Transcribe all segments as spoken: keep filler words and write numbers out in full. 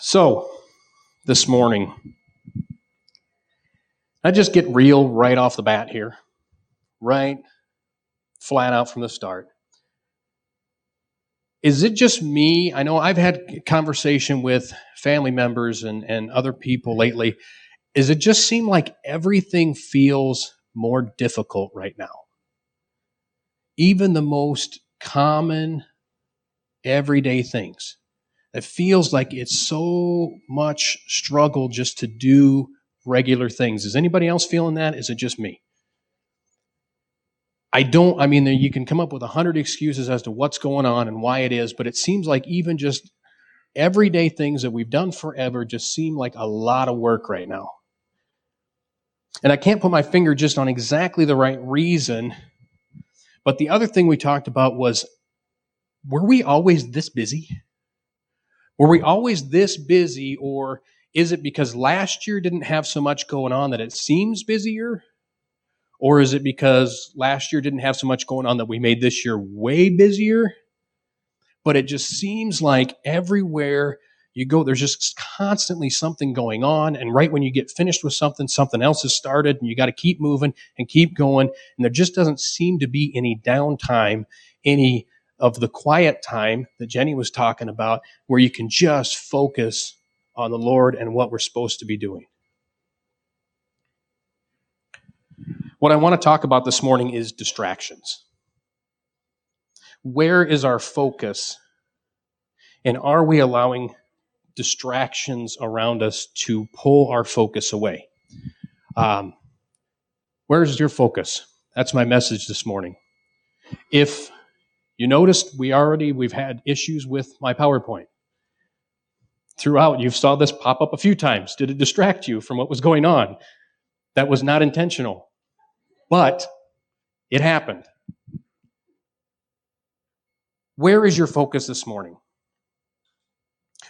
So, this morning, I just get real right off the bat here, right flat out from the start. Is it just me? I know I've had conversation with family members and, and other people lately. Is it just seem like everything feels more difficult right now? Even the most common everyday things. It feels like it's so much struggle just to do regular things. Is anybody else feeling that? Is it just me? I don't, I mean, you can come up with a hundred excuses as to what's going on and why it is, but it seems like even just everyday things that we've done forever just seem like a lot of work right now. And I can't put my finger just on exactly the right reason, but the other thing we talked about was, were we always this busy? Were we always this busy, or is it because last year didn't have so much going on that it seems busier? Or is it because last year didn't have so much going on that we made this year way busier? But it just seems like everywhere you go, there's just constantly something going on. And right when you get finished with something, something else has started, and you got to keep moving and keep going. And there just doesn't seem to be any downtime, any of the quiet time that Jenny was talking about, where you can just focus on the Lord and what we're supposed to be doing. What I want to talk about this morning is distractions. Where is our focus? And are we allowing distractions around us to pull our focus away? Um, where's your focus? That's my message this morning. If you noticed, we already, we've had issues with my PowerPoint. Throughout, you've saw this pop up a few times. Did it distract you from what was going on? That was not intentional. But it happened. Where is your focus this morning?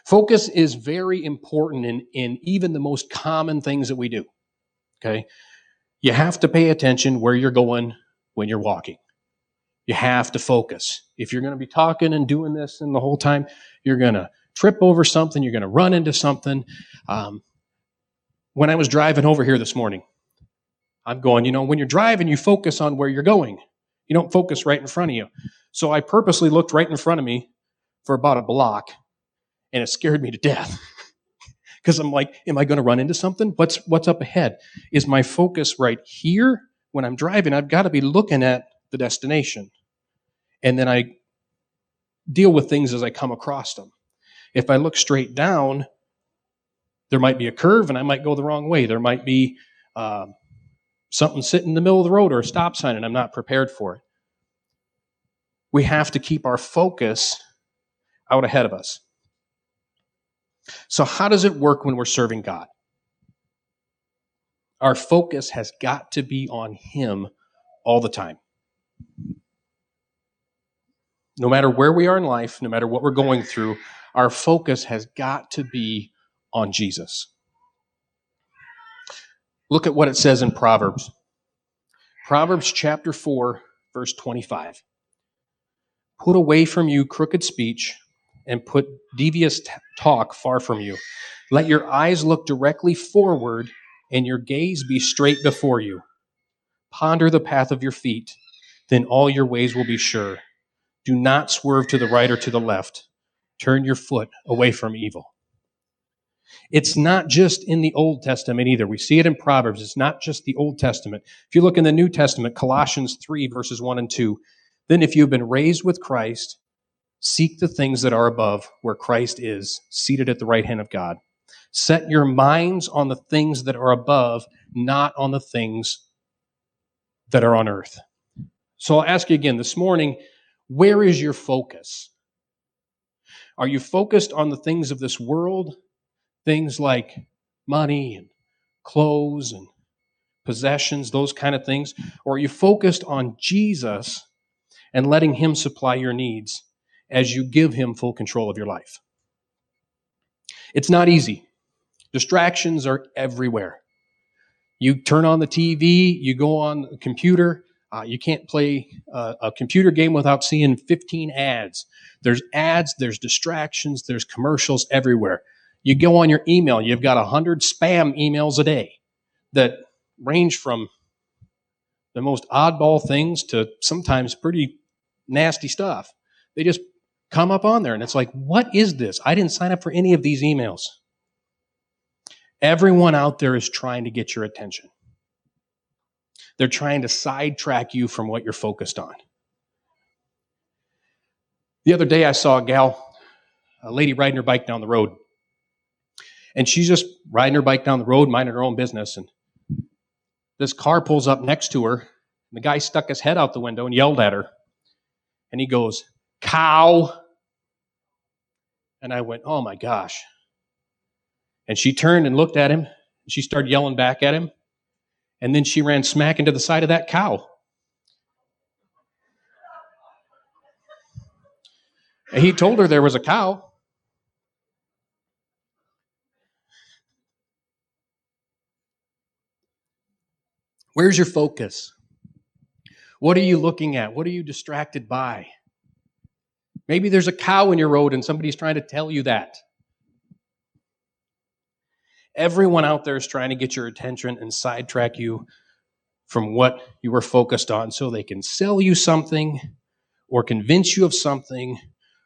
Focus is very important in, in even the most common things that we do. Okay? You have to pay attention where you're going when you're walking. You have to focus. If you're going to be talking and doing this and the whole time, you're going to trip over something. You're going to run into something. Um, when I was driving over here this morning, I'm going, you know, when you're driving, you focus on where you're going. You don't focus right in front of you. So I purposely looked right in front of me for about a block, and it scared me to death because I'm like, am I going to run into something? What's what's up ahead? Is my focus right here? When I'm driving, I've got to be looking at the destination, and then I deal with things as I come across them. If I look straight down, there might be a curve, and I might go the wrong way. There might be Uh, Something sitting in the middle of the road or a stop sign, and I'm not prepared for it. We have to keep our focus out ahead of us. So how does it work when we're serving God? Our focus has got to be on Him all the time. No matter where we are in life, no matter what we're going through, our focus has got to be on Jesus. Look at what it says in Proverbs. Proverbs chapter four, verse twenty-five. Put away from you crooked speech, and put devious t- talk far from you. Let your eyes look directly forward, and your gaze be straight before you. Ponder the path of your feet, then all your ways will be sure. Do not swerve to the right or to the left. Turn your foot away from evil. It's not just in the Old Testament either. We see it in Proverbs. It's not just the Old Testament. If you look in the New Testament, Colossians three, verses one and two, then if you've been raised with Christ, seek the things that are above, where Christ is, seated at the right hand of God. Set your minds on the things that are above, not on the things that are on earth. So I'll ask you again this morning, where is your focus? Are you focused on the things of this world? Things like money and clothes and possessions, those kind of things? Or are you focused on Jesus and letting Him supply your needs as you give Him full control of your life? It's not easy. Distractions are everywhere. You turn on the T V, you go on the computer. Uh, you can't play uh, a computer game without seeing fifteen ads. There's ads, there's distractions, there's commercials everywhere. You go on your email, you've got one hundred spam emails a day that range from the most oddball things to sometimes pretty nasty stuff. They just come up on there, and it's like, what is this? I didn't sign up for any of these emails. Everyone out there is trying to get your attention. They're trying to sidetrack you from what you're focused on. The other day I saw a gal, a lady riding her bike down the road. And she's just riding her bike down the road, minding her own business. And this car pulls up next to her. And the guy stuck his head out the window and yelled at her. And he goes, "Cow." And I went, "Oh my gosh." And she turned and looked at him. And she started yelling back at him. And then she ran smack into the side of that cow. And he told her there was a cow. Where's your focus? What are you looking at? What are you distracted by? Maybe there's a cow in your road and somebody's trying to tell you that. Everyone out there is trying to get your attention and sidetrack you from what you were focused on so they can sell you something or convince you of something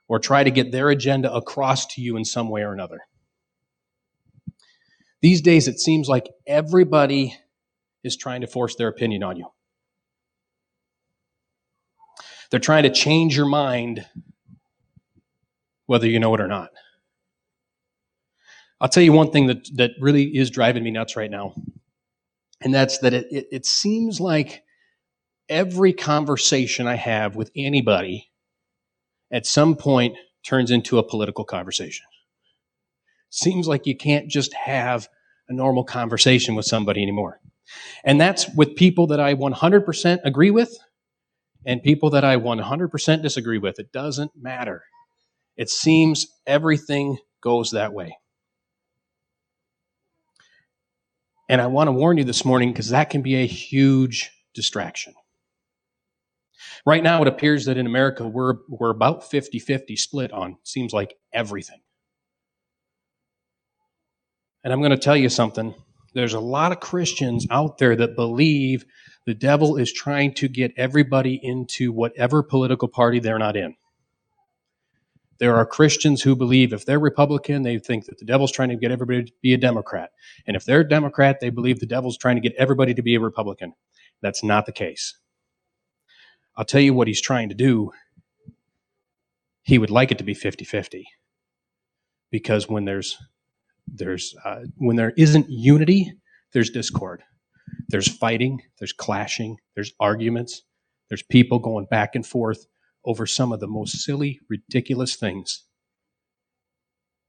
or try to get their agenda across to you in some way or another. These days, it seems like everybody is trying to force their opinion on you. They're trying to change your mind, whether you know it or not. I'll tell you one thing that, that really is driving me nuts right now, and that's that it, it, it seems like every conversation I have with anybody at some point turns into a political conversation. Seems like you can't just have a normal conversation with somebody anymore. And that's with people that I one hundred percent agree with and people that I one hundred percent disagree with. It doesn't matter. It seems everything goes that way. And I want to warn you this morning because that can be a huge distraction. Right now, it appears that in America, we're, we're about fifty-fifty split on, seems like, everything. And I'm going to tell you something. There's a lot of Christians out there that believe the devil is trying to get everybody into whatever political party they're not in. There are Christians who believe if they're Republican, they think that the devil's trying to get everybody to be a Democrat. And if they're Democrat, they believe the devil's trying to get everybody to be a Republican. That's not the case. I'll tell you what he's trying to do. He would like it to be fifty-fifty. Because when there's, there's, uh, when there isn't unity, there's discord. There's fighting, there's clashing, there's arguments, there's people going back and forth over some of the most silly, ridiculous things.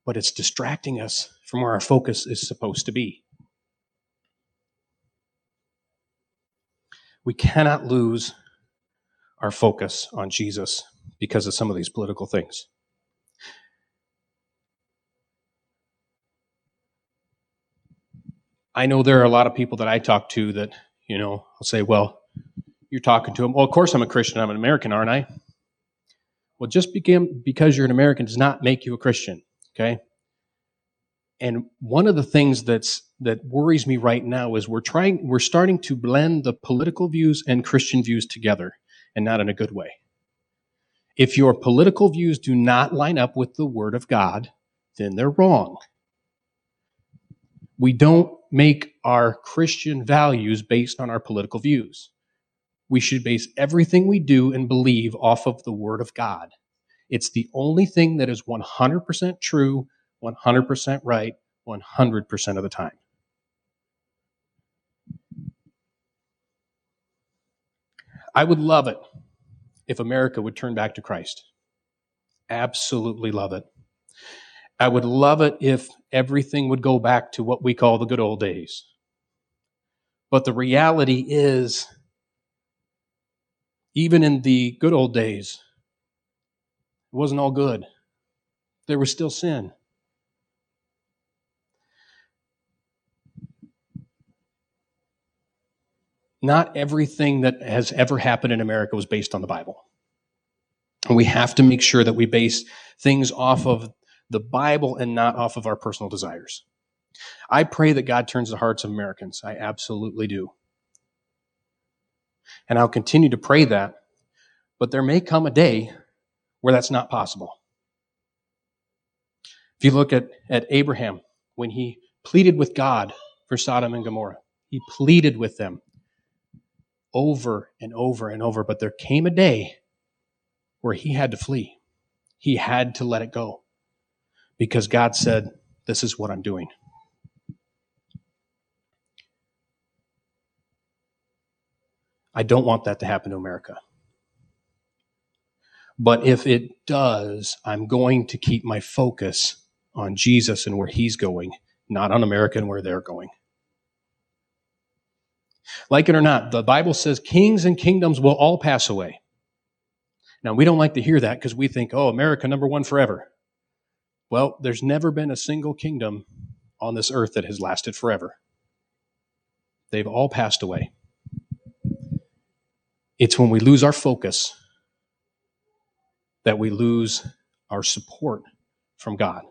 But it's distracting us from where our focus is supposed to be. We cannot lose our focus on Jesus because of some of these political things. I know there are a lot of people that I talk to that, you know, I'll say, well, you're talking to them. Well, of course I'm a Christian. I'm an American, aren't I? Well, just because you're an American does not make you a Christian, okay? And one of the things that's that worries me right now is we're trying, we're starting to blend the political views and Christian views together, and not in a good way. If your political views do not line up with the Word of God, then they're wrong. We don't make our Christian values based on our political views. We should base everything we do and believe off of the Word of God. It's the only thing that is one hundred percent true, one hundred percent right, one hundred percent of the time. I would love it if America would turn back to Christ. Absolutely love it. I would love it if everything would go back to what we call the good old days. But the reality is, even in the good old days, it wasn't all good. There was still sin. Not everything that has ever happened in America was based on the Bible. And we have to make sure that we base things off of the Bible and not off of our personal desires. I pray that God turns the hearts of Americans. I absolutely do. And I'll continue to pray that, but there may come a day where that's not possible. If you look at, at Abraham, when he pleaded with God for Sodom and Gomorrah, he pleaded with them over and over and over, but there came a day where he had to flee. He had to let it go because God said, this is what I'm doing. I don't want that to happen to America. But if it does, I'm going to keep my focus on Jesus and where he's going, not on America and where they're going. Like it or not, the Bible says kings and kingdoms will all pass away. Now, we don't like to hear that because we think, oh, America number one forever. Well, there's never been a single kingdom on this earth that has lasted forever. They've all passed away. It's when we lose our focus that we lose our support from God.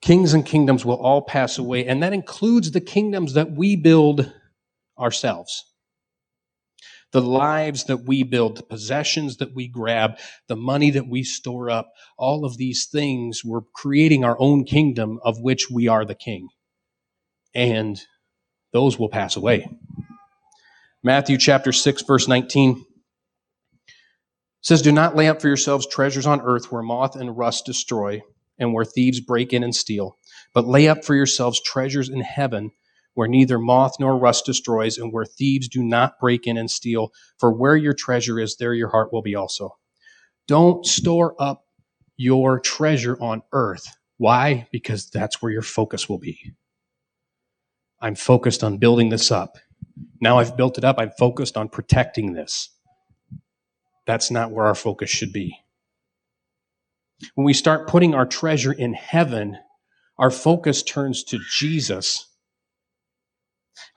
Kings and kingdoms will all pass away, and that includes the kingdoms that we build ourselves. The lives that we build, the possessions that we grab, the money that we store up, all of these things, we're creating our own kingdom of which we are the king. And those will pass away. Matthew chapter six, verse nineteen says, do not lay up for yourselves treasures on earth where moth and rust destroy and where thieves break in and steal, but lay up for yourselves treasures in heaven where neither moth nor rust destroys and where thieves do not break in and steal, for where your treasure is, there your heart will be also. Don't store up your treasure on earth. Why? Because that's where your focus will be. I'm focused on building this up. Now I've built it up, I'm focused on protecting this. That's not where our focus should be. When we start putting our treasure in heaven, our focus turns to Jesus.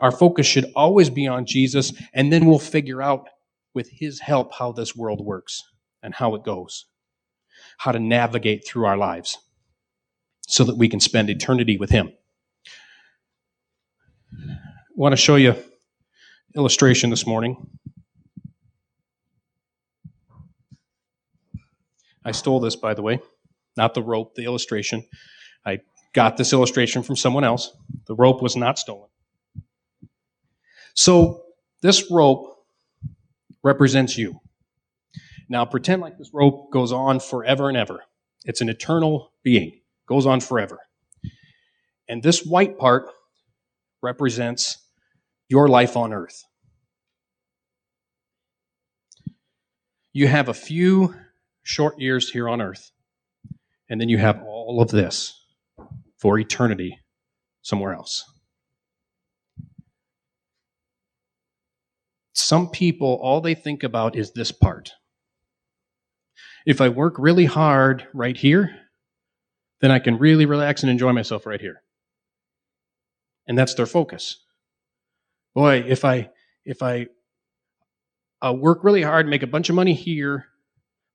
Our focus should always be on Jesus, and then we'll figure out with his help how this world works and how it goes, how to navigate through our lives so that we can spend eternity with him. I want to show you an illustration this morning. I stole this, by the way, not the rope, the illustration. I got this illustration from someone else. The rope was not stolen. So this rope represents you. Now pretend like this rope goes on forever and ever. It's an eternal being, goes on forever. And this white part represents your life on earth. You have a few short years here on earth, and then you have all of this for eternity somewhere else. Some people, all they think about is this part. If I work really hard right here, then I can really relax and enjoy myself right here. And that's their focus. Boy, if I if I uh, work really hard, make a bunch of money here,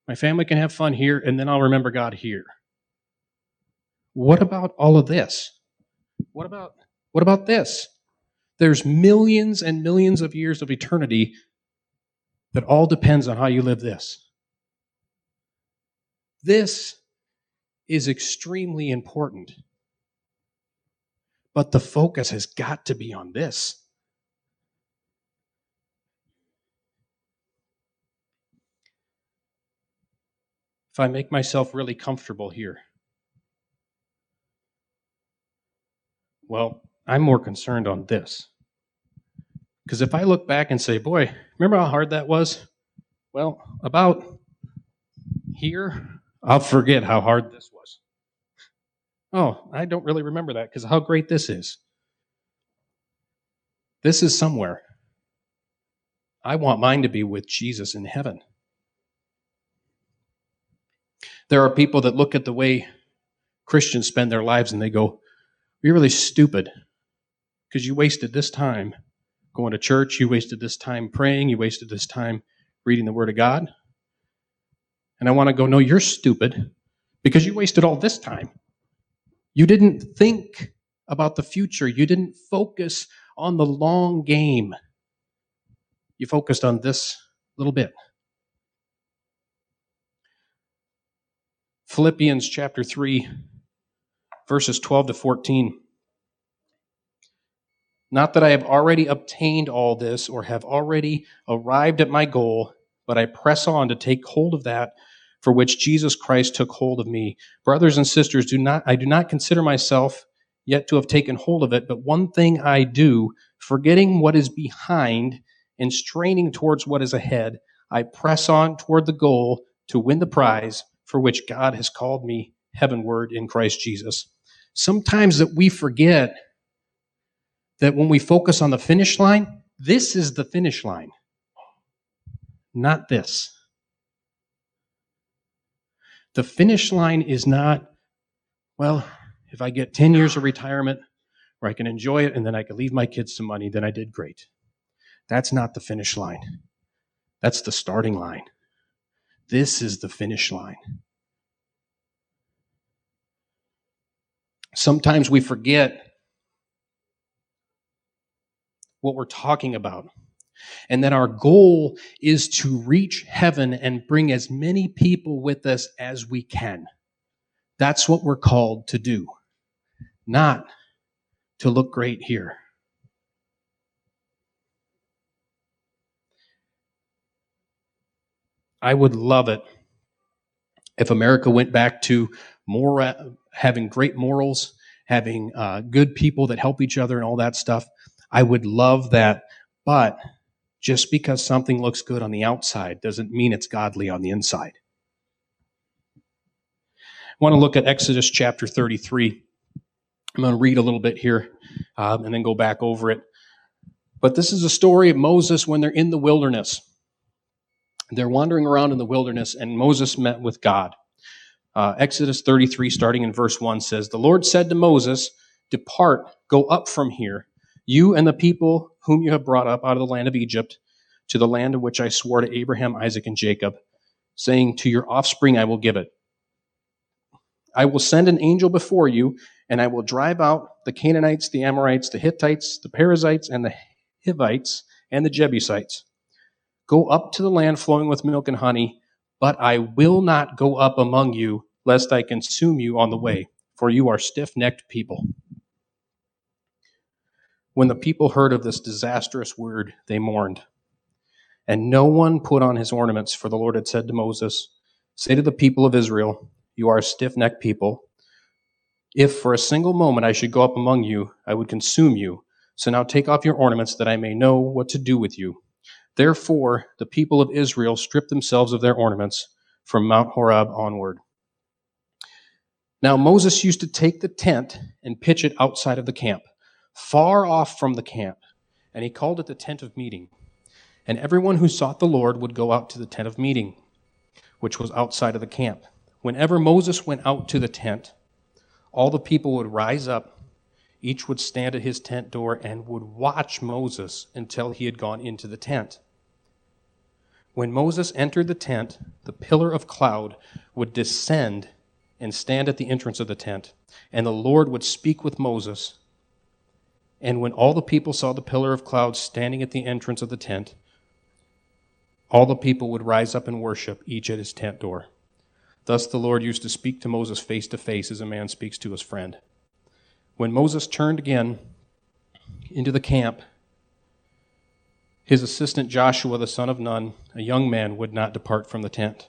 my family can have fun here, and then I'll remember God here. What about all of this? What about what about this? There's millions and millions of years of eternity that all depends on how you live this. This is extremely important. But the focus has got to be on this. If I make myself really comfortable here, well, I'm more concerned on this. Because if I look back and say, boy, remember how hard that was? Well, about here, I'll forget how hard this was. Oh, I don't really remember that because how great this is. This is somewhere. I want mine to be with Jesus in heaven. There are people that look at the way Christians spend their lives and they go, you're really stupid because you wasted this time going to church, you wasted this time praying, you wasted this time reading the Word of God. And I want to go, no, you're stupid because you wasted all this time. You didn't think about the future. You didn't focus on the long game. You focused on this little bit. Philippians chapter three, verses twelve to fourteen. Not that I have already obtained all this or have already arrived at my goal, but I press on to take hold of that for which Jesus Christ took hold of me. Brothers and sisters, do not I do not consider myself yet to have taken hold of it, but one thing I do, forgetting what is behind and straining towards what is ahead, I press on toward the goal to win the prize for which God has called me heavenward in Christ Jesus. Sometimes that we forget that when we focus on the finish line, this is the finish line, not this. The finish line is not, well, if I get ten years of retirement where I can enjoy it and then I can leave my kids some money, then I did great. That's not the finish line. That's the starting line. This is the finish line. Sometimes we forget what we're talking about, and that our goal is to reach heaven and bring as many people with us as we can. That's what we're called to do, not to look great here. I would love it if America went back to more uh, having great morals, having uh, good people that help each other and all that stuff. I would love that. But just because something looks good on the outside doesn't mean it's godly on the inside. I want to look at Exodus chapter thirty-three. I'm going to read a little bit here um, and then go back over it. But this is a story of Moses when they're in the wilderness. They're wandering around in the wilderness, and Moses met with God. Uh, Exodus thirty-three, starting in verse one, says, "The Lord said to Moses, depart, go up from here, you and the people whom you have brought up out of the land of Egypt, to the land of which I swore to Abraham, Isaac, and Jacob, saying, to your offspring I will give it. I will send an angel before you, and I will drive out the Canaanites, the Amorites, the Hittites, the Perizzites, and the Hivites, and the Jebusites. Go up to the land flowing with milk and honey, but I will not go up among you, lest I consume you on the way, for you are stiff-necked people." When the people heard of this disastrous word, they mourned. And no one put on his ornaments, for the Lord had said to Moses, "Say to the people of Israel, you are a stiff-necked people. If for a single moment I should go up among you, I would consume you. So now take off your ornaments, that I may know what to do with you." Therefore, the people of Israel stripped themselves of their ornaments from Mount Horeb onward. Now Moses used to take the tent and pitch it outside of the camp, far off from the camp, and he called it the tent of meeting. And everyone who sought the Lord would go out to the tent of meeting, which was outside of the camp. Whenever Moses went out to the tent, all the people would rise up, each would stand at his tent door, and would watch Moses until he had gone into the tent. When Moses entered the tent, the pillar of cloud would descend and stand at the entrance of the tent, and the Lord would speak with Moses. And when all the people saw the pillar of cloud standing at the entrance of the tent, all the people would rise up and worship, each at his tent door. Thus the Lord used to speak to Moses face to face as a man speaks to his friend. When Moses turned again into the camp, his assistant Joshua, the son of Nun, a young man, would not depart from the tent.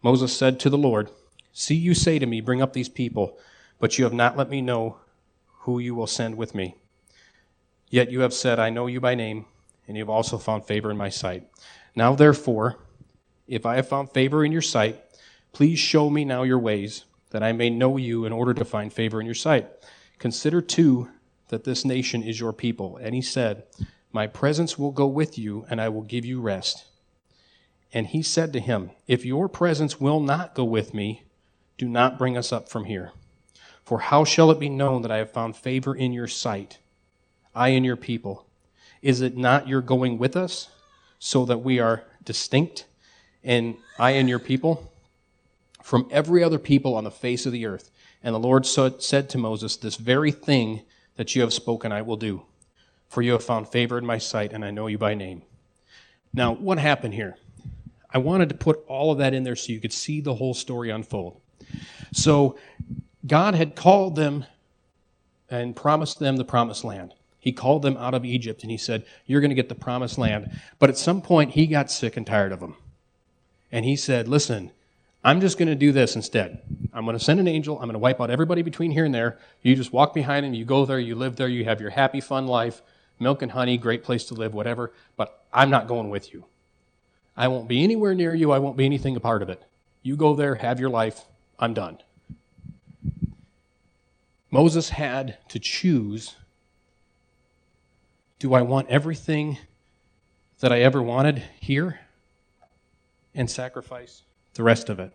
Moses said to the Lord, "See, you say to me, bring up these people, but you have not let me know who you will send with me. Yet you have said, I know you by name, and you have also found favor in my sight. Now therefore, if I have found favor in your sight, please show me now your ways, that I may know you in order to find favor in your sight. Consider, too, that this nation is your people." And he said, "My presence will go with you, and I will give you rest." And he said to him, "If your presence will not go with me, do not bring us up from here. For how shall it be known that I have found favor in your sight, I and your people? Is it not your going with us, so that we are distinct, and I and your people, from every other people on the face of the earth. And the Lord said to Moses, this very thing that you have spoken I will do, for you have found favor in my sight, and I know you by name. Now, what happened here? I wanted to put all of that in there so you could see the whole story unfold. So God had called them and promised them the promised land. He called them out of Egypt, and he said, you're going to get the promised land. But at some point, he got sick and tired of them. And he said, listen, I'm just going to do this instead. I'm going to send an angel. I'm going to wipe out everybody between here and there. You just walk behind him. You go there. You live there. You have your happy, fun life, milk and honey, great place to live, whatever. But I'm not going with you. I won't be anywhere near you. I won't be anything a part of it. You go there, have your life. I'm done. Moses had to choose, do I want everything that I ever wanted here and sacrifice the rest of it?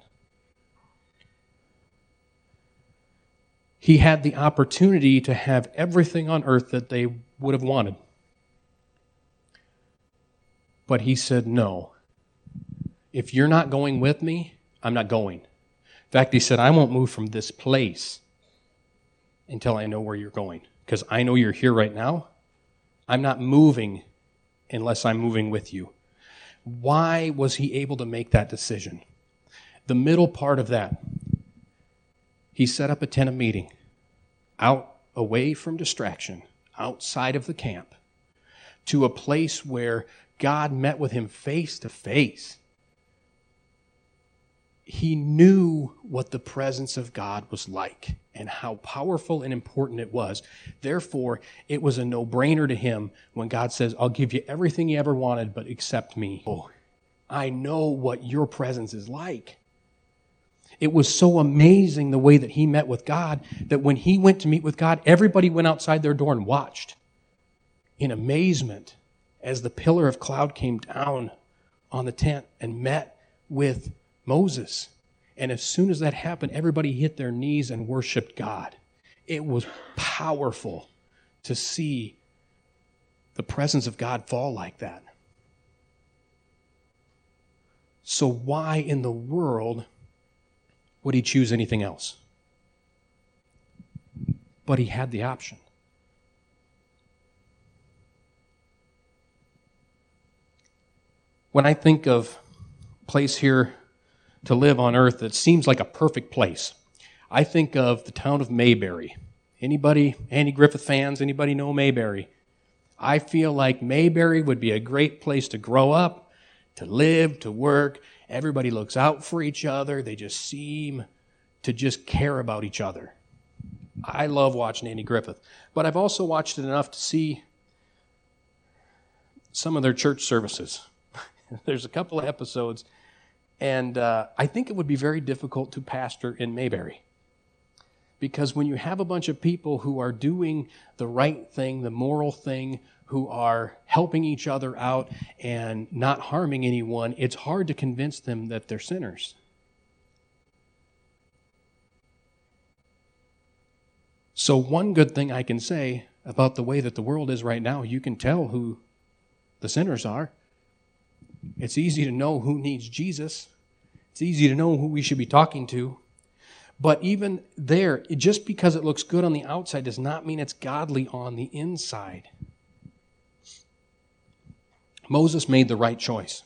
He had the opportunity to have everything on earth that they would have wanted. But he said, no. If you're not going with me, I'm not going. In fact, he said, I won't move from this place until I know where you're going, because I know you're here right now. I'm not moving unless I'm moving with you. Why was he able to make that decision? The middle part of that, he set up a tent of meeting out away from distraction, outside of the camp, to a place where God met with him face to face. He knew what the presence of God was like and how powerful and important it was. Therefore, it was a no-brainer to him when God says, I'll give you everything you ever wanted, but accept me. Oh, I know what your presence is like. It was so amazing the way that he met with God that when he went to meet with God, everybody went outside their door and watched in amazement as the pillar of cloud came down on the tent and met with Moses. And as soon as that happened, everybody hit their knees and worshiped God. It was powerful to see the presence of God fall like that. So why in the world would he choose anything else? But he had the option. When I think of a place here to live on earth that seems like a perfect place, I think of the town of Mayberry. Anybody, Andy Griffith fans, anybody know Mayberry? I feel like Mayberry would be a great place to grow up, to live, to work. Everybody looks out for each other. They just seem to just care about each other. I love watching Andy Griffith, but I've also watched it enough to see some of their church services. There's a couple of episodes, and uh, I think it would be very difficult to pastor in Mayberry, because when you have a bunch of people who are doing the right thing, the moral thing, who are helping each other out and not harming anyone, it's hard to convince them that they're sinners. So one good thing I can say about the way that the world is right now, you can tell who the sinners are. It's easy to know who needs Jesus. It's easy to know who we should be talking to. But even there, just because it looks good on the outside does not mean it's godly on the inside. Moses made the right choice.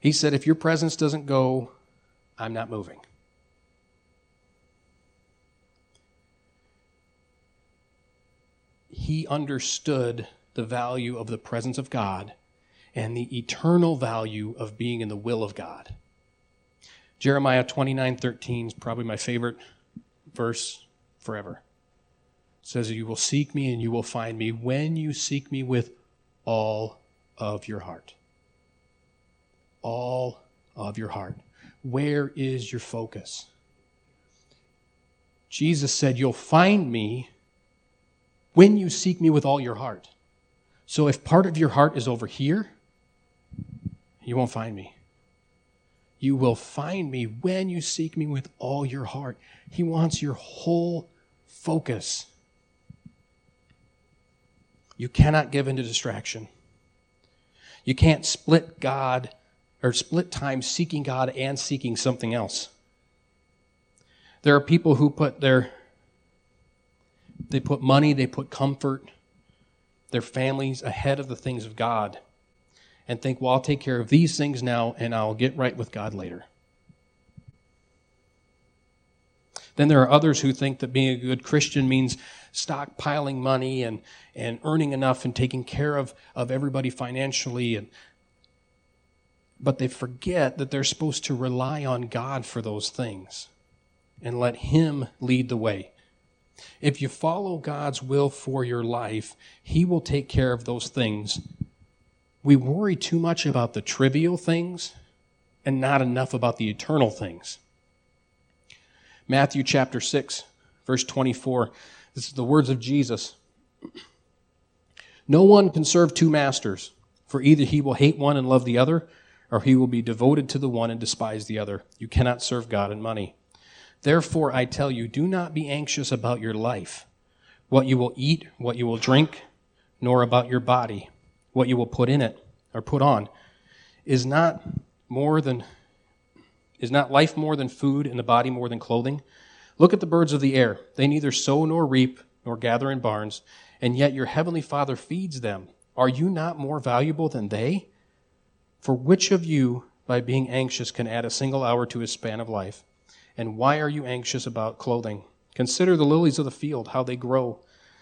He said, if your presence doesn't go, I'm not moving. He understood the value of the presence of God and the eternal value of being in the will of God. Jeremiah twenty-nine thirteen is probably my favorite verse forever. It says, you will seek me and you will find me when you seek me with all of your heart. All of your heart. Where is your focus? Jesus said, you'll find me when you seek me with all your heart. So if part of your heart is over here, you won't find me. You will find me when you seek me with all your heart. He wants your whole focus. You cannot give in to distraction. You can't split God or split time seeking God and seeking something else. There are people who put their, they put money, they put comfort, their families ahead of the things of God and think, well, I'll take care of these things now and I'll get right with God later. Then there are others who think that being a good Christian means stockpiling money and, and earning enough and taking care of, of everybody financially. And, but they forget that they're supposed to rely on God for those things and let Him lead the way. If you follow God's will for your life, He will take care of those things. We worry too much about the trivial things and not enough about the eternal things. Matthew chapter six, verse twenty-four. This is the words of Jesus. No one can serve two masters, for either he will hate one and love the other, or he will be devoted to the one and despise the other. You cannot serve God and money. Therefore, I tell you, do not be anxious about your life, what you will eat, what you will drink, nor about your body, what you will put in it or put on. Is not more than Is not life more than food and the body more than clothing? Look at the birds of the air. They neither sow nor reap nor gather in barns, and yet your heavenly Father feeds them. Are you not more valuable than they? For which of you, by being anxious, can add a single hour to his span of life? And why are you anxious about clothing? Consider the lilies of the field, how they grow.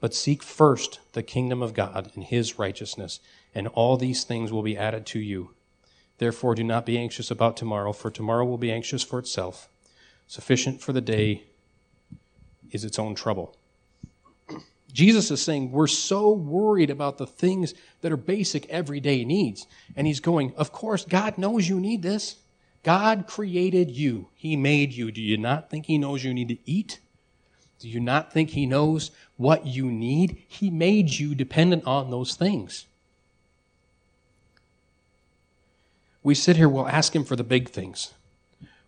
But seek first the kingdom of God and his righteousness, and all these things will be added to you. Therefore, do not be anxious about tomorrow, for tomorrow will be anxious for itself. Sufficient for the day is its own trouble. Jesus is saying we're so worried about the things that are basic everyday needs. And he's going, of course, God knows you need this. God created you. He made you. Do you not think he knows you need to eat? Do you not think he knows what you need? He made you dependent on those things. We sit here, we'll ask him for the big things.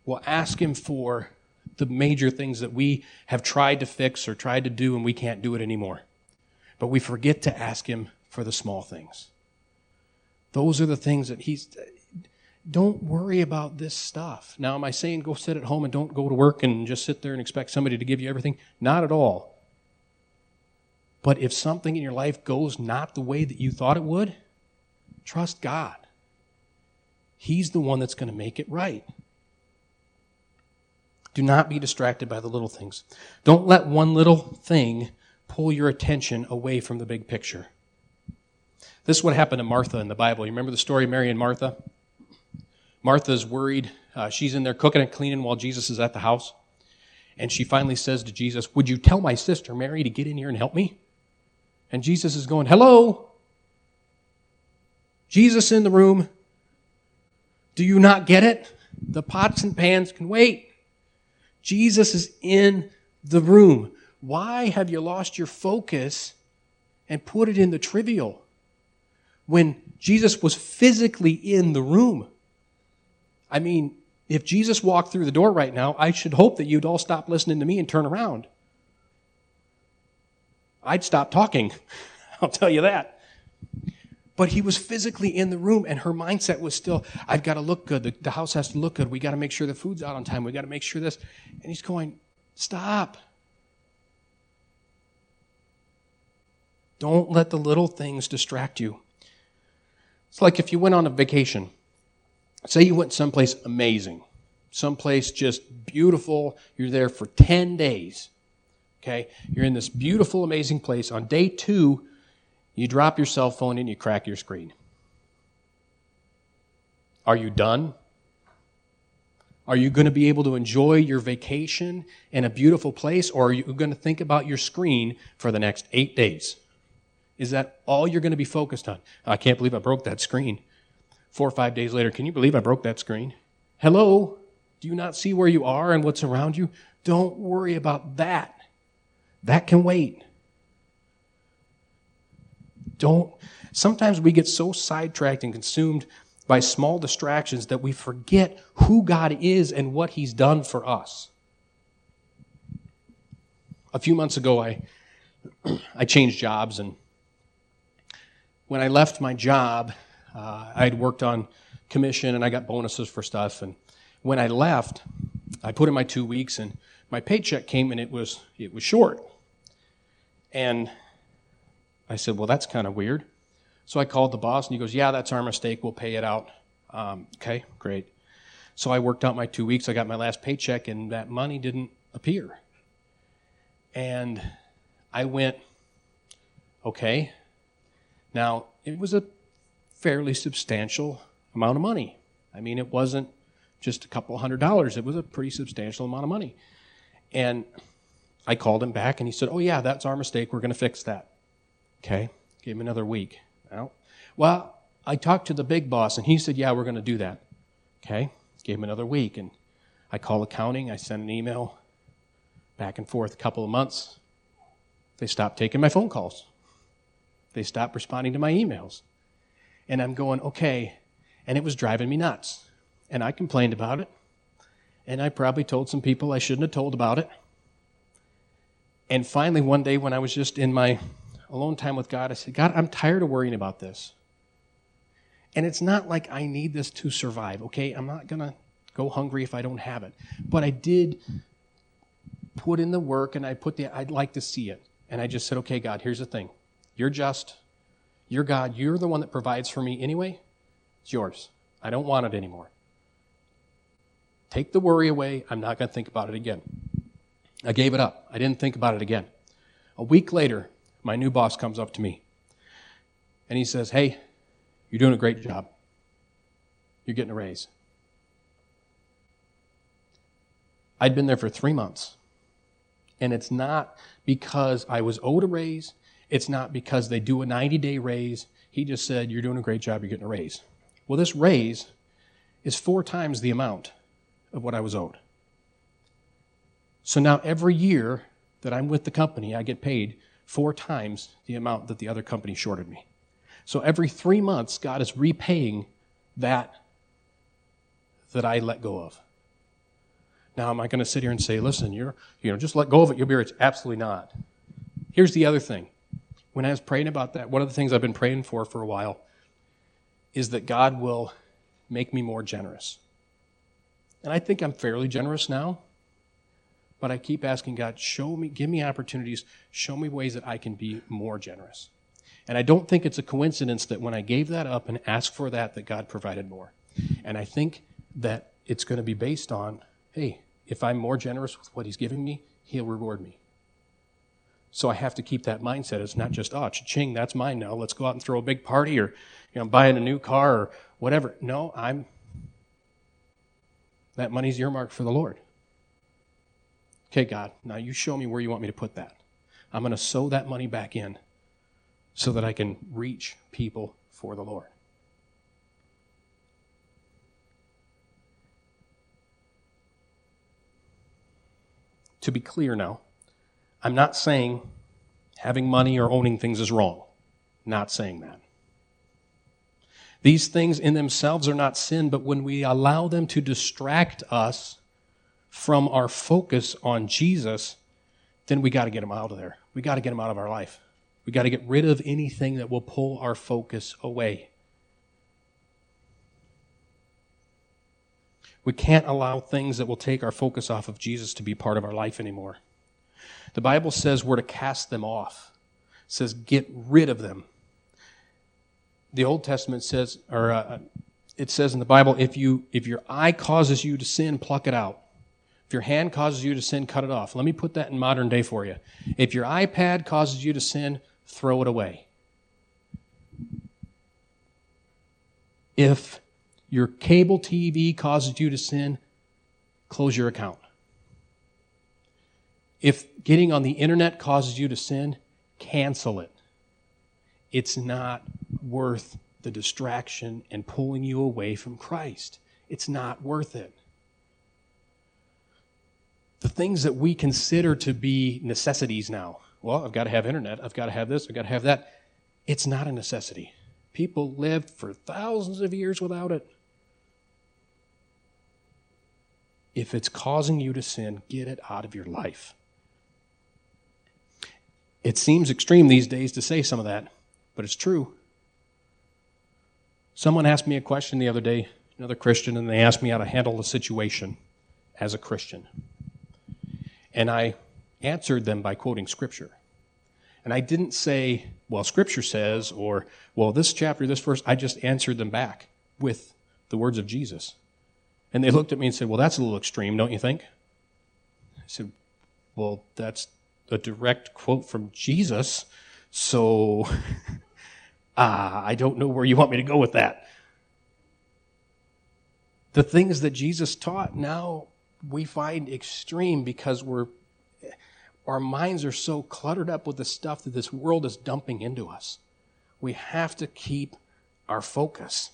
We'll ask him for the major things that we have tried to fix or tried to do and we can't do it anymore. But we forget to ask him for the small things. Those are the things that he's... Don't worry about this stuff. Now, am I saying go sit at home and don't go to work and just sit there and expect somebody to give you everything? Not at all. But if something in your life goes not the way that you thought it would, trust God. He's the one that's going to make it right. Do not be distracted by the little things. Don't let one little thing pull your attention away from the big picture. This is what happened to Martha in the Bible. You remember the story of Mary and Martha? Martha's worried. Uh, she's in there cooking and cleaning while Jesus is at the house. And she finally says to Jesus, would you tell my sister Mary to get in here and help me? And Jesus is going, hello? Jesus in the room. Do you not get it? The pots and pans can wait. Jesus is in the room. Why have you lost your focus and put it in the trivial when Jesus was physically in the room? I mean, if Jesus walked through the door right now, I should hope that you'd all stop listening to me and turn around. I'd stop talking. I'll tell you that. But he was physically in the room, and her mindset was still, I've got to look good. The, the house has to look good. We got to make sure the food's out on time. We got to make sure this. And he's going, stop. Don't let the little things distract you. It's like if you went on a vacation. Say you went someplace amazing, someplace just beautiful. You're there for ten days. Okay? You're in this beautiful, amazing place. On day two, you drop your cell phone and you crack your screen. Are you done? Are you going to be able to enjoy your vacation in a beautiful place, or are you going to think about your screen for the next eight days? Is that all you're going to be focused on? I can't believe I broke that screen. Four or five days later, can you believe I broke that screen? Hello? Do you not see where you are and what's around you? Don't worry about that. That can wait. Don't. Sometimes we get so sidetracked and consumed by small distractions that we forget who God is and what he's done for us. A few months ago, I I changed jobs, and when I left my job, uh, I had worked on commission, and I got bonuses for stuff, and when I left, I put in my two weeks, and my paycheck came, and it was it was short. And I said, well, that's kind of weird. So I called the boss, and he goes, yeah, that's our mistake. We'll pay it out. Um, okay, great. So I worked out my two weeks. I got my last paycheck, and that money didn't appear. And I went, okay. Now, it was a fairly substantial amount of money. I mean, it wasn't just a couple hundred dollars. It was a pretty substantial amount of money. And I called him back, and he said, oh, yeah, that's our mistake. We're going to fix that. Okay, gave him another week. Well, I talked to the big boss, and he said, yeah, we're going to do that. Okay, gave him another week, and I call accounting. I send an email back and forth a couple of months. They stopped taking my phone calls. They stopped responding to my emails. And I'm going, okay, and it was driving me nuts. And I complained about it, and I probably told some people I shouldn't have told about it. And finally, one day when I was just in my alone time with God, I said, God, I'm tired of worrying about this. And it's not like I need this to survive, okay? I'm not going to go hungry if I don't have it. But I did put in the work, and I put the, I'd like to see it. And I just said, okay, God, here's the thing. You're just, you're God. You're the one that provides for me anyway. It's yours. I don't want it anymore. Take the worry away. I'm not going to think about it again. I gave it up. I didn't think about it again. A week later, my new boss comes up to me, and he says, hey, you're doing a great job. You're getting a raise. I'd been there for three months, and it's not because I was owed a raise. It's not because they do a ninety-day raise. He just said, you're doing a great job. You're getting a raise. Well, this raise is four times the amount of what I was owed. So now every year that I'm with the company, I get paid four times the amount that the other company shorted me. So every three months, God is repaying that that I let go of. Now, am I going to sit here and say, listen, you're, you know, just let go of it, you'll be rich? Absolutely not. Here's the other thing. When I was praying about that, one of the things I've been praying for for a while is that God will make me more generous. And I think I'm fairly generous now. But I keep asking God, show me, give me opportunities, show me ways that I can be more generous. And I don't think it's a coincidence that when I gave that up and asked for that, that God provided more. And I think that it's going to be based on, hey, if I'm more generous with what he's giving me, he'll reward me. So I have to keep that mindset. It's not just, oh, cha-ching, that's mine now. Let's go out and throw a big party, or you know, buying a new car or whatever. No, I'm that money's earmarked for the Lord. Okay, God, now you show me where you want me to put that. I'm going to sow that money back in so that I can reach people for the Lord. To be clear now, I'm not saying having money or owning things is wrong. Not saying that. These things in themselves are not sin, but when we allow them to distract us from our focus on Jesus, then we got to get them out of there. We got to get them out of our life. We got to get rid of anything that will pull our focus away. We can't allow things that will take our focus off of Jesus to be part of our life anymore. The Bible says we're to cast them off. It says get rid of them. The Old Testament says, or uh, it says in the Bible, if you if your eye causes you to sin, pluck it out. If your hand causes you to sin, cut it off. Let me put that in modern day for you. If your iPad causes you to sin, throw it away. If your cable T V causes you to sin, close your account. If getting on the internet causes you to sin, cancel it. It's not worth the distraction and pulling you away from Christ. It's not worth it. The things that we consider to be necessities now, well, I've got to have internet, I've got to have this, I've got to have that. It's not a necessity. People lived for thousands of years without it. If it's causing you to sin, get it out of your life. It seems extreme these days to say some of that, but it's true. Someone asked me a question the other day, another Christian, and they asked me how to handle a situation as a Christian. And I answered them by quoting Scripture. And I didn't say, well, Scripture says, or, well, this chapter, this verse. I just answered them back with the words of Jesus. And they looked at me and said, well, that's a little extreme, don't you think? I said, well, that's a direct quote from Jesus, so uh, I don't know where you want me to go with that. The things that Jesus taught now we find extreme because we're our minds are so cluttered up with the stuff that this world is dumping into us. We have to keep our focus.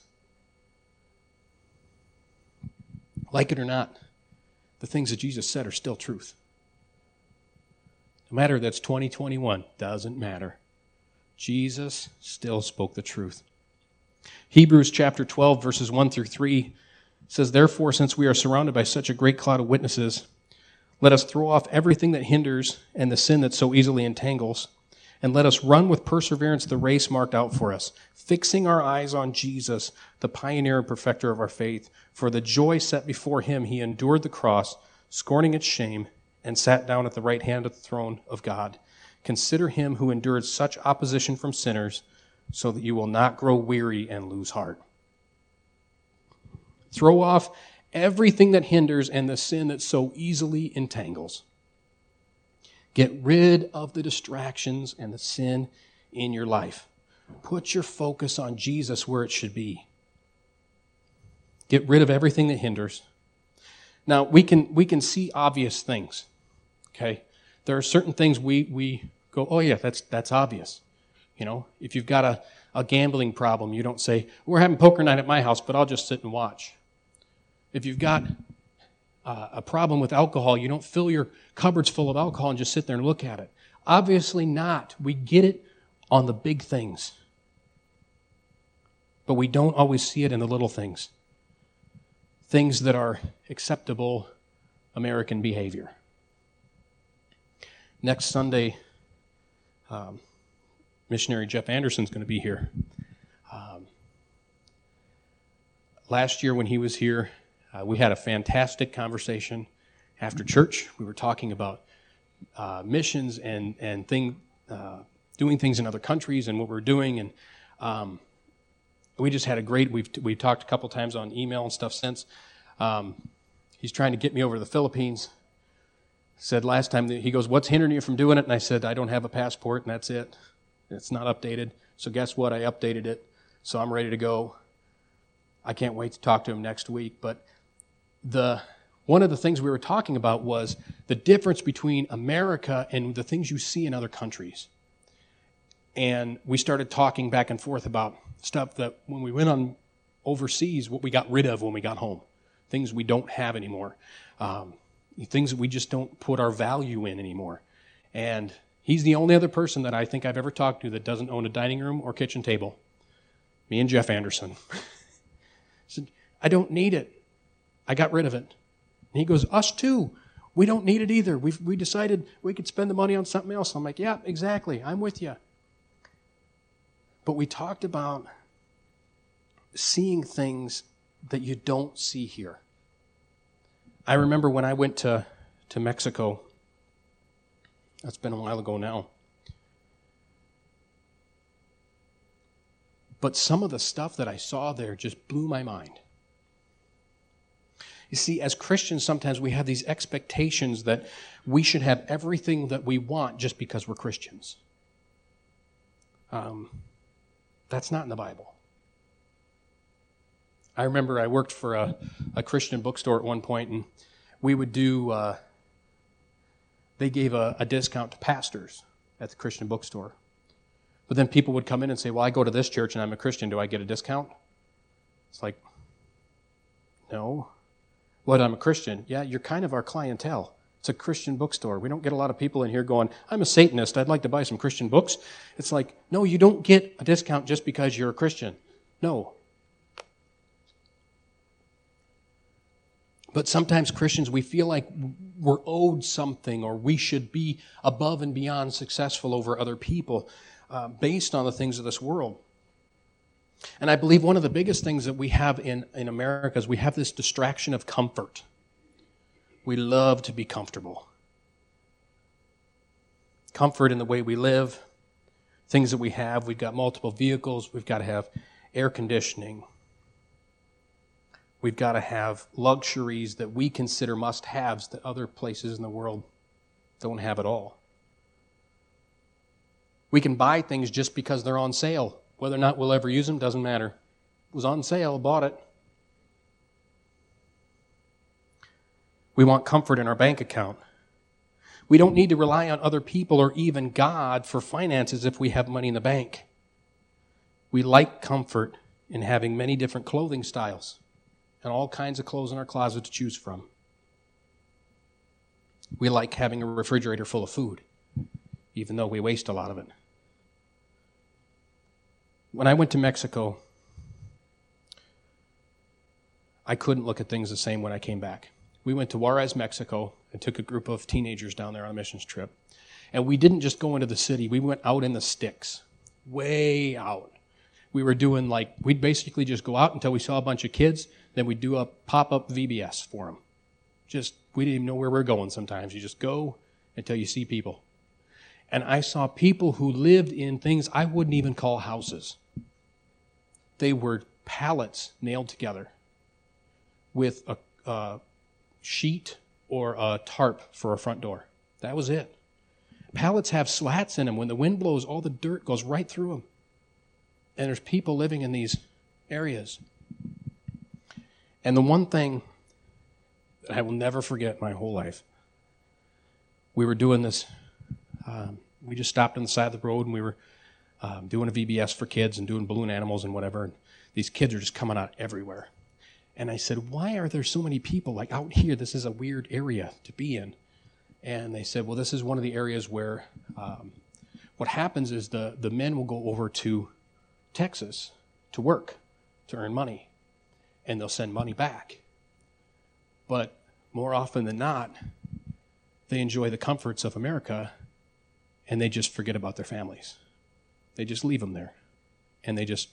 Like it or not, the things that Jesus said are still truth. No matter if that's twenty twenty-one, doesn't matter. Jesus still spoke the truth. Hebrews chapter twelve, verses one through three says, "Therefore, since we are surrounded by such a great cloud of witnesses, let us throw off everything that hinders and the sin that so easily entangles, and let us run with perseverance the race marked out for us, fixing our eyes on Jesus, the pioneer and perfecter of our faith. For the joy set before him, he endured the cross, scorning its shame, and sat down at the right hand of the throne of God. Consider him who endured such opposition from sinners, so that you will not grow weary and lose heart." Throw off everything that hinders and the sin that so easily entangles. Get rid of the distractions and the sin in your life. Put your focus on Jesus where it should be. Get rid of everything that hinders. Now, we can we can see obvious things, okay? There are certain things we we go, oh, yeah, that's that's obvious. You know, if you've got a, a gambling problem, you don't say, we're having poker night at my house, but I'll just sit and watch. If you've got Uh, a problem with alcohol, you don't fill your cupboards full of alcohol and just sit there and look at it. Obviously not. We get it on the big things. But we don't always see it in the little things. Things that are acceptable American behavior. Next Sunday, um, missionary Jeff Anderson's going to be here. Um, last year when he was here, Uh, we had a fantastic conversation after church. We were talking about uh, missions and and thing, uh, doing things in other countries and what we're doing, and um, we just had a great. We've we've talked a couple times on email and stuff since. Um, he's trying to get me over to the Philippines. Said last time that he goes, "What's hindering you from doing it?" And I said, "I don't have a passport, and that's it. It's not updated." So guess what? I updated it, so I'm ready to go. I can't wait to talk to him next week, but. The one of the things we were talking about was the difference between America and the things you see in other countries. And we started talking back and forth about stuff that when we went on overseas, what we got rid of when we got home, things we don't have anymore, um, things that we just don't put our value in anymore. And he's the only other person that I think I've ever talked to that doesn't own a dining room or kitchen table. Me and Jeff Anderson. I said, I don't need it. I got rid of it. And he goes, us too. We don't need it either. We've, we decided we could spend the money on something else. I'm like, yeah, exactly. I'm with you. But we talked about seeing things that you don't see here. I remember when I went to, to Mexico, that's been a while ago now. But some of the stuff that I saw there just blew my mind. You see, as Christians, sometimes we have these expectations that we should have everything that we want just because we're Christians. Um, that's not in the Bible. I remember I worked for a, a Christian bookstore at one point, and we would do, uh, they gave a, a discount to pastors at the Christian bookstore. But then people would come in and say, well, I go to this church and I'm a Christian. Do I get a discount? It's like, no. What, I'm a Christian? Yeah, you're kind of our clientele. It's a Christian bookstore. We don't get a lot of people in here going, I'm a Satanist. I'd like to buy some Christian books. It's like, no, you don't get a discount just because you're a Christian. No. But sometimes Christians, we feel like we're owed something or we should be above and beyond successful over other people uh, based on the things of this world. And I believe one of the biggest things that we have in, in America is we have this distraction of comfort. We love to be comfortable. Comfort in the way we live, things that we have. We've got multiple vehicles. We've got to have air conditioning. We've got to have luxuries that we consider must-haves that other places in the world don't have at all. We can buy things just because they're on sale. Whether or not we'll ever use them doesn't matter. It was on sale, bought it. We want comfort in our bank account. We don't need to rely on other people or even God for finances if we have money in the bank. We like comfort in having many different clothing styles and all kinds of clothes in our closet to choose from. We like having a refrigerator full of food, even though we waste a lot of it. When I went to Mexico, I couldn't look at things the same when I came back. We went to Juarez, Mexico, and took a group of teenagers down there on a missions trip. And we didn't just go into the city. We went out in the sticks, way out. We were doing like, we'd basically just go out until we saw a bunch of kids, then we'd do a pop-up V B S for them. Just, we didn't even know where we were going sometimes. You just go until you see people. And I saw people who lived in things I wouldn't even call houses. They were pallets nailed together with a, a sheet or a tarp for a front door. That was it. Pallets have slats in them. When the wind blows, all the dirt goes right through them. And there's people living in these areas. And the one thing that I will never forget my whole life, we were doing this, um, we just stopped on the side of the road and we were um, doing a V B S for kids and doing balloon animals and whatever. And these kids are just coming out everywhere. And I said, why are there so many people like out here? This is a weird area to be in. And they said, well, this is one of the areas where um, what happens is the, the men will go over to Texas to work, to earn money. And they'll send money back. But more often than not, they enjoy the comforts of America and they just forget about their families. They just leave them there and they just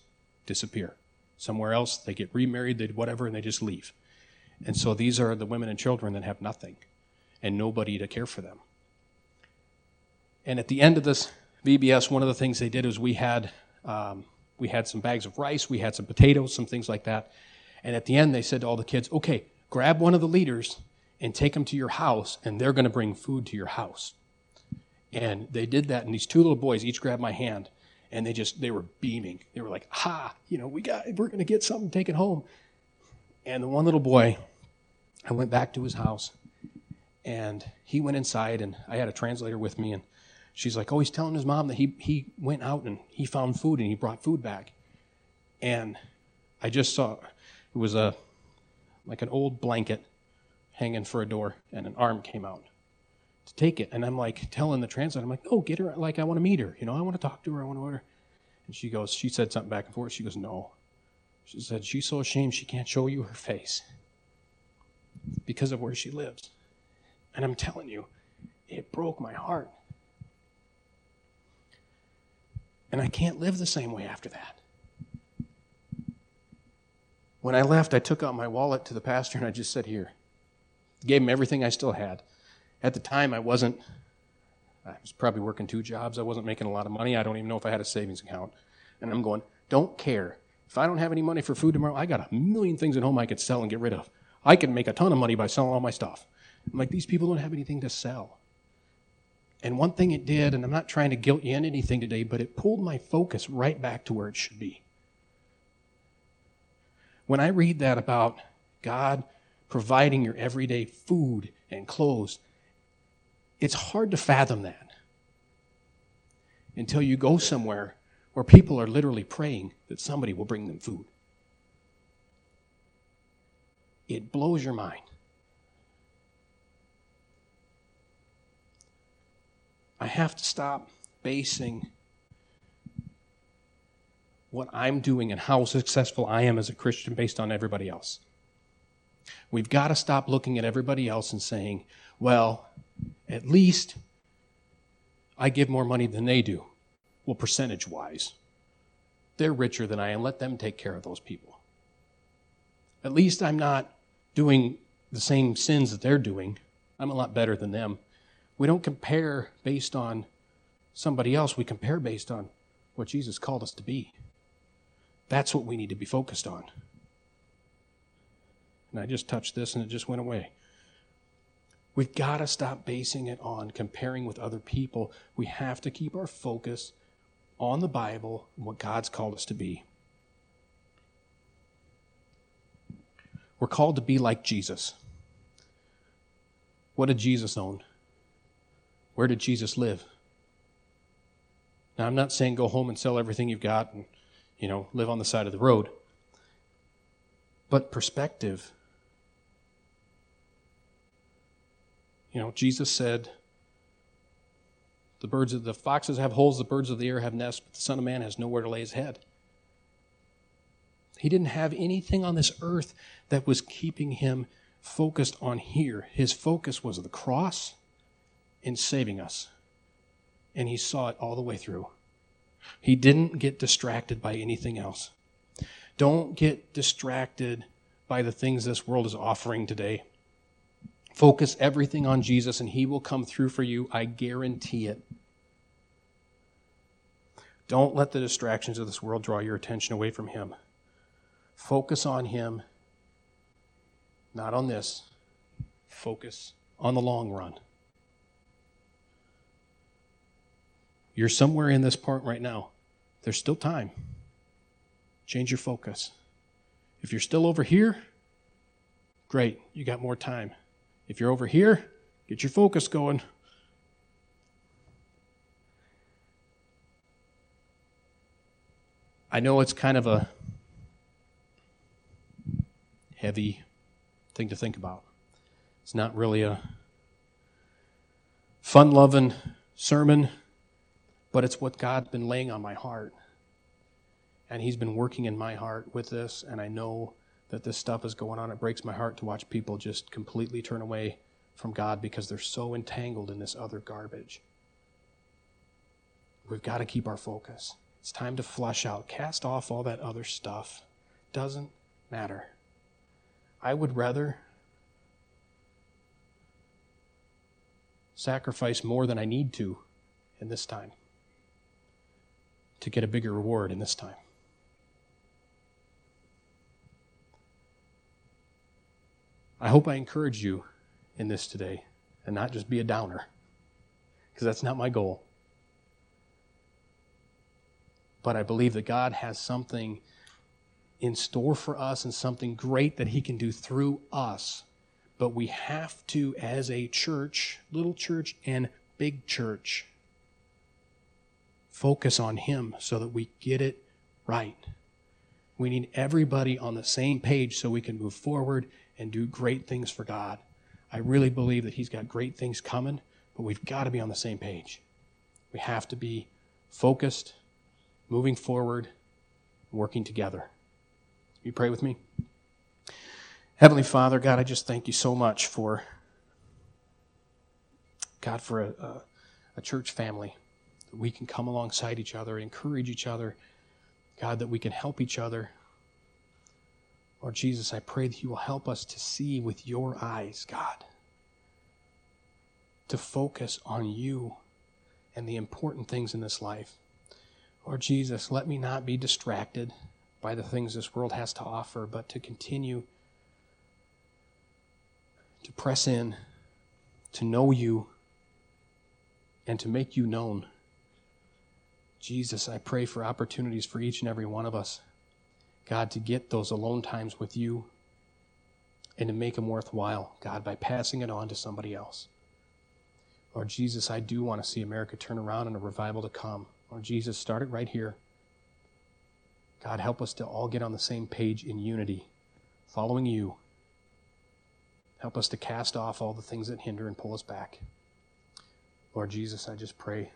disappear. Somewhere else, they get remarried, they do whatever, and they just leave. And so these are the women and children that have nothing and nobody to care for them. And at the end of this V B S, one of the things they did was we had um, we had some bags of rice, we had some potatoes, some things like that. And at the end, they said to all the kids, okay, grab one of the leaders and take them to your house, and they're going to bring food to your house. And they did that, and these two little boys each grabbed my hand, and they just, they were beaming. They were like, ha, you know, we got, we're going to get something, take it home. And the one little boy, I went back to his house, and he went inside, and I had a translator with me, and she's like, oh, he's telling his mom that he he went out, and he found food, and he brought food back. And I just saw... It was a like an old blanket hanging for a door, and an arm came out to take it. And I'm like telling the translator, I'm like, no, get her. Like, I want to meet her. You know, I want to talk to her. I want to order. And she goes, she said something back and forth. She goes, no. She said, she's so ashamed she can't show you her face because of where she lives. And I'm telling you, it broke my heart. And I can't live the same way after that. When I left, I took out my wallet to the pastor and I just said, here. Gave him everything I still had. At the time, I wasn't, I was probably working two jobs. I wasn't making a lot of money. I don't even know if I had a savings account. And I'm going, don't care. If I don't have any money for food tomorrow, I got a million things at home I could sell and get rid of. I could make a ton of money by selling all my stuff. I'm like, these people don't have anything to sell. And one thing it did, and I'm not trying to guilt you in anything today, but it pulled my focus right back to where it should be. When I read that about God providing your everyday food and clothes, it's hard to fathom that until you go somewhere where people are literally praying that somebody will bring them food. It blows your mind. I have to stop basing what I'm doing and how successful I am as a Christian based on everybody else. We've got to stop looking at everybody else and saying, well, at least I give more money than they do. Well, percentage-wise, they're richer than I am. Let them take care of those people. At least I'm not doing the same sins that they're doing. I'm a lot better than them. We don't compare based on somebody else. We compare based on what Jesus called us to be. That's what we need to be focused on. And I just touched this and it just went away. We've got to stop basing it on comparing with other people. We have to keep our focus on the Bible and what God's called us to be. We're called to be like Jesus. What did Jesus own? Where did Jesus live? Now, I'm not saying go home and sell everything you've got and, you know, live on the side of the road. But perspective. You know, Jesus said, the birds of the foxes have holes, the birds of the air have nests, but the Son of Man has nowhere to lay his head. He didn't have anything on this earth that was keeping him focused on here. His focus was the cross and saving us. And he saw it all the way through. He didn't get distracted by anything else. Don't get distracted by the things this world is offering today. Focus everything on Jesus and he will come through for you. I guarantee it. Don't let the distractions of this world draw your attention away from him. Focus on him, not on this. Focus on the long run. You're somewhere in this part right now. There's still time. Change your focus. If you're still over here, great, you got more time. If you're over here, get your focus going. I know it's kind of a heavy thing to think about. It's not really a fun-loving sermon, but it's what God's been laying on my heart. And he's been working in my heart with this, and I know that this stuff is going on. It breaks my heart to watch people just completely turn away from God because they're so entangled in this other garbage. We've got to keep our focus. It's time to flush out, cast off all that other stuff. Doesn't matter. I would rather sacrifice more than I need to in this time to get a bigger reward in this time. I hope I encourage you in this today and not just be a downer, because that's not my goal. But I believe that God has something in store for us and something great that he can do through us. But we have to, as a church, little church and big church, focus on him so that we get it right. We need everybody on the same page so we can move forward and do great things for God. I really believe that he's got great things coming, but we've got to be on the same page. We have to be focused, moving forward, working together. You pray with me? Heavenly Father, God, I just thank you so much for, God, for a, a, a church family, that we can come alongside each other, encourage each other, God, that we can help each other. Lord Jesus, I pray that you will help us to see with your eyes, God, to focus on you and the important things in this life. Lord Jesus, let me not be distracted by the things this world has to offer, but to continue to press in, to know you, and to make you known. Jesus, I pray for opportunities for each and every one of us, God, to get those alone times with you and to make them worthwhile, God, by passing it on to somebody else. Lord Jesus, I do want to see America turn around and a revival to come. Lord Jesus, start it right here. God, help us to all get on the same page in unity, following you. Help us to cast off all the things that hinder and pull us back. Lord Jesus, I just pray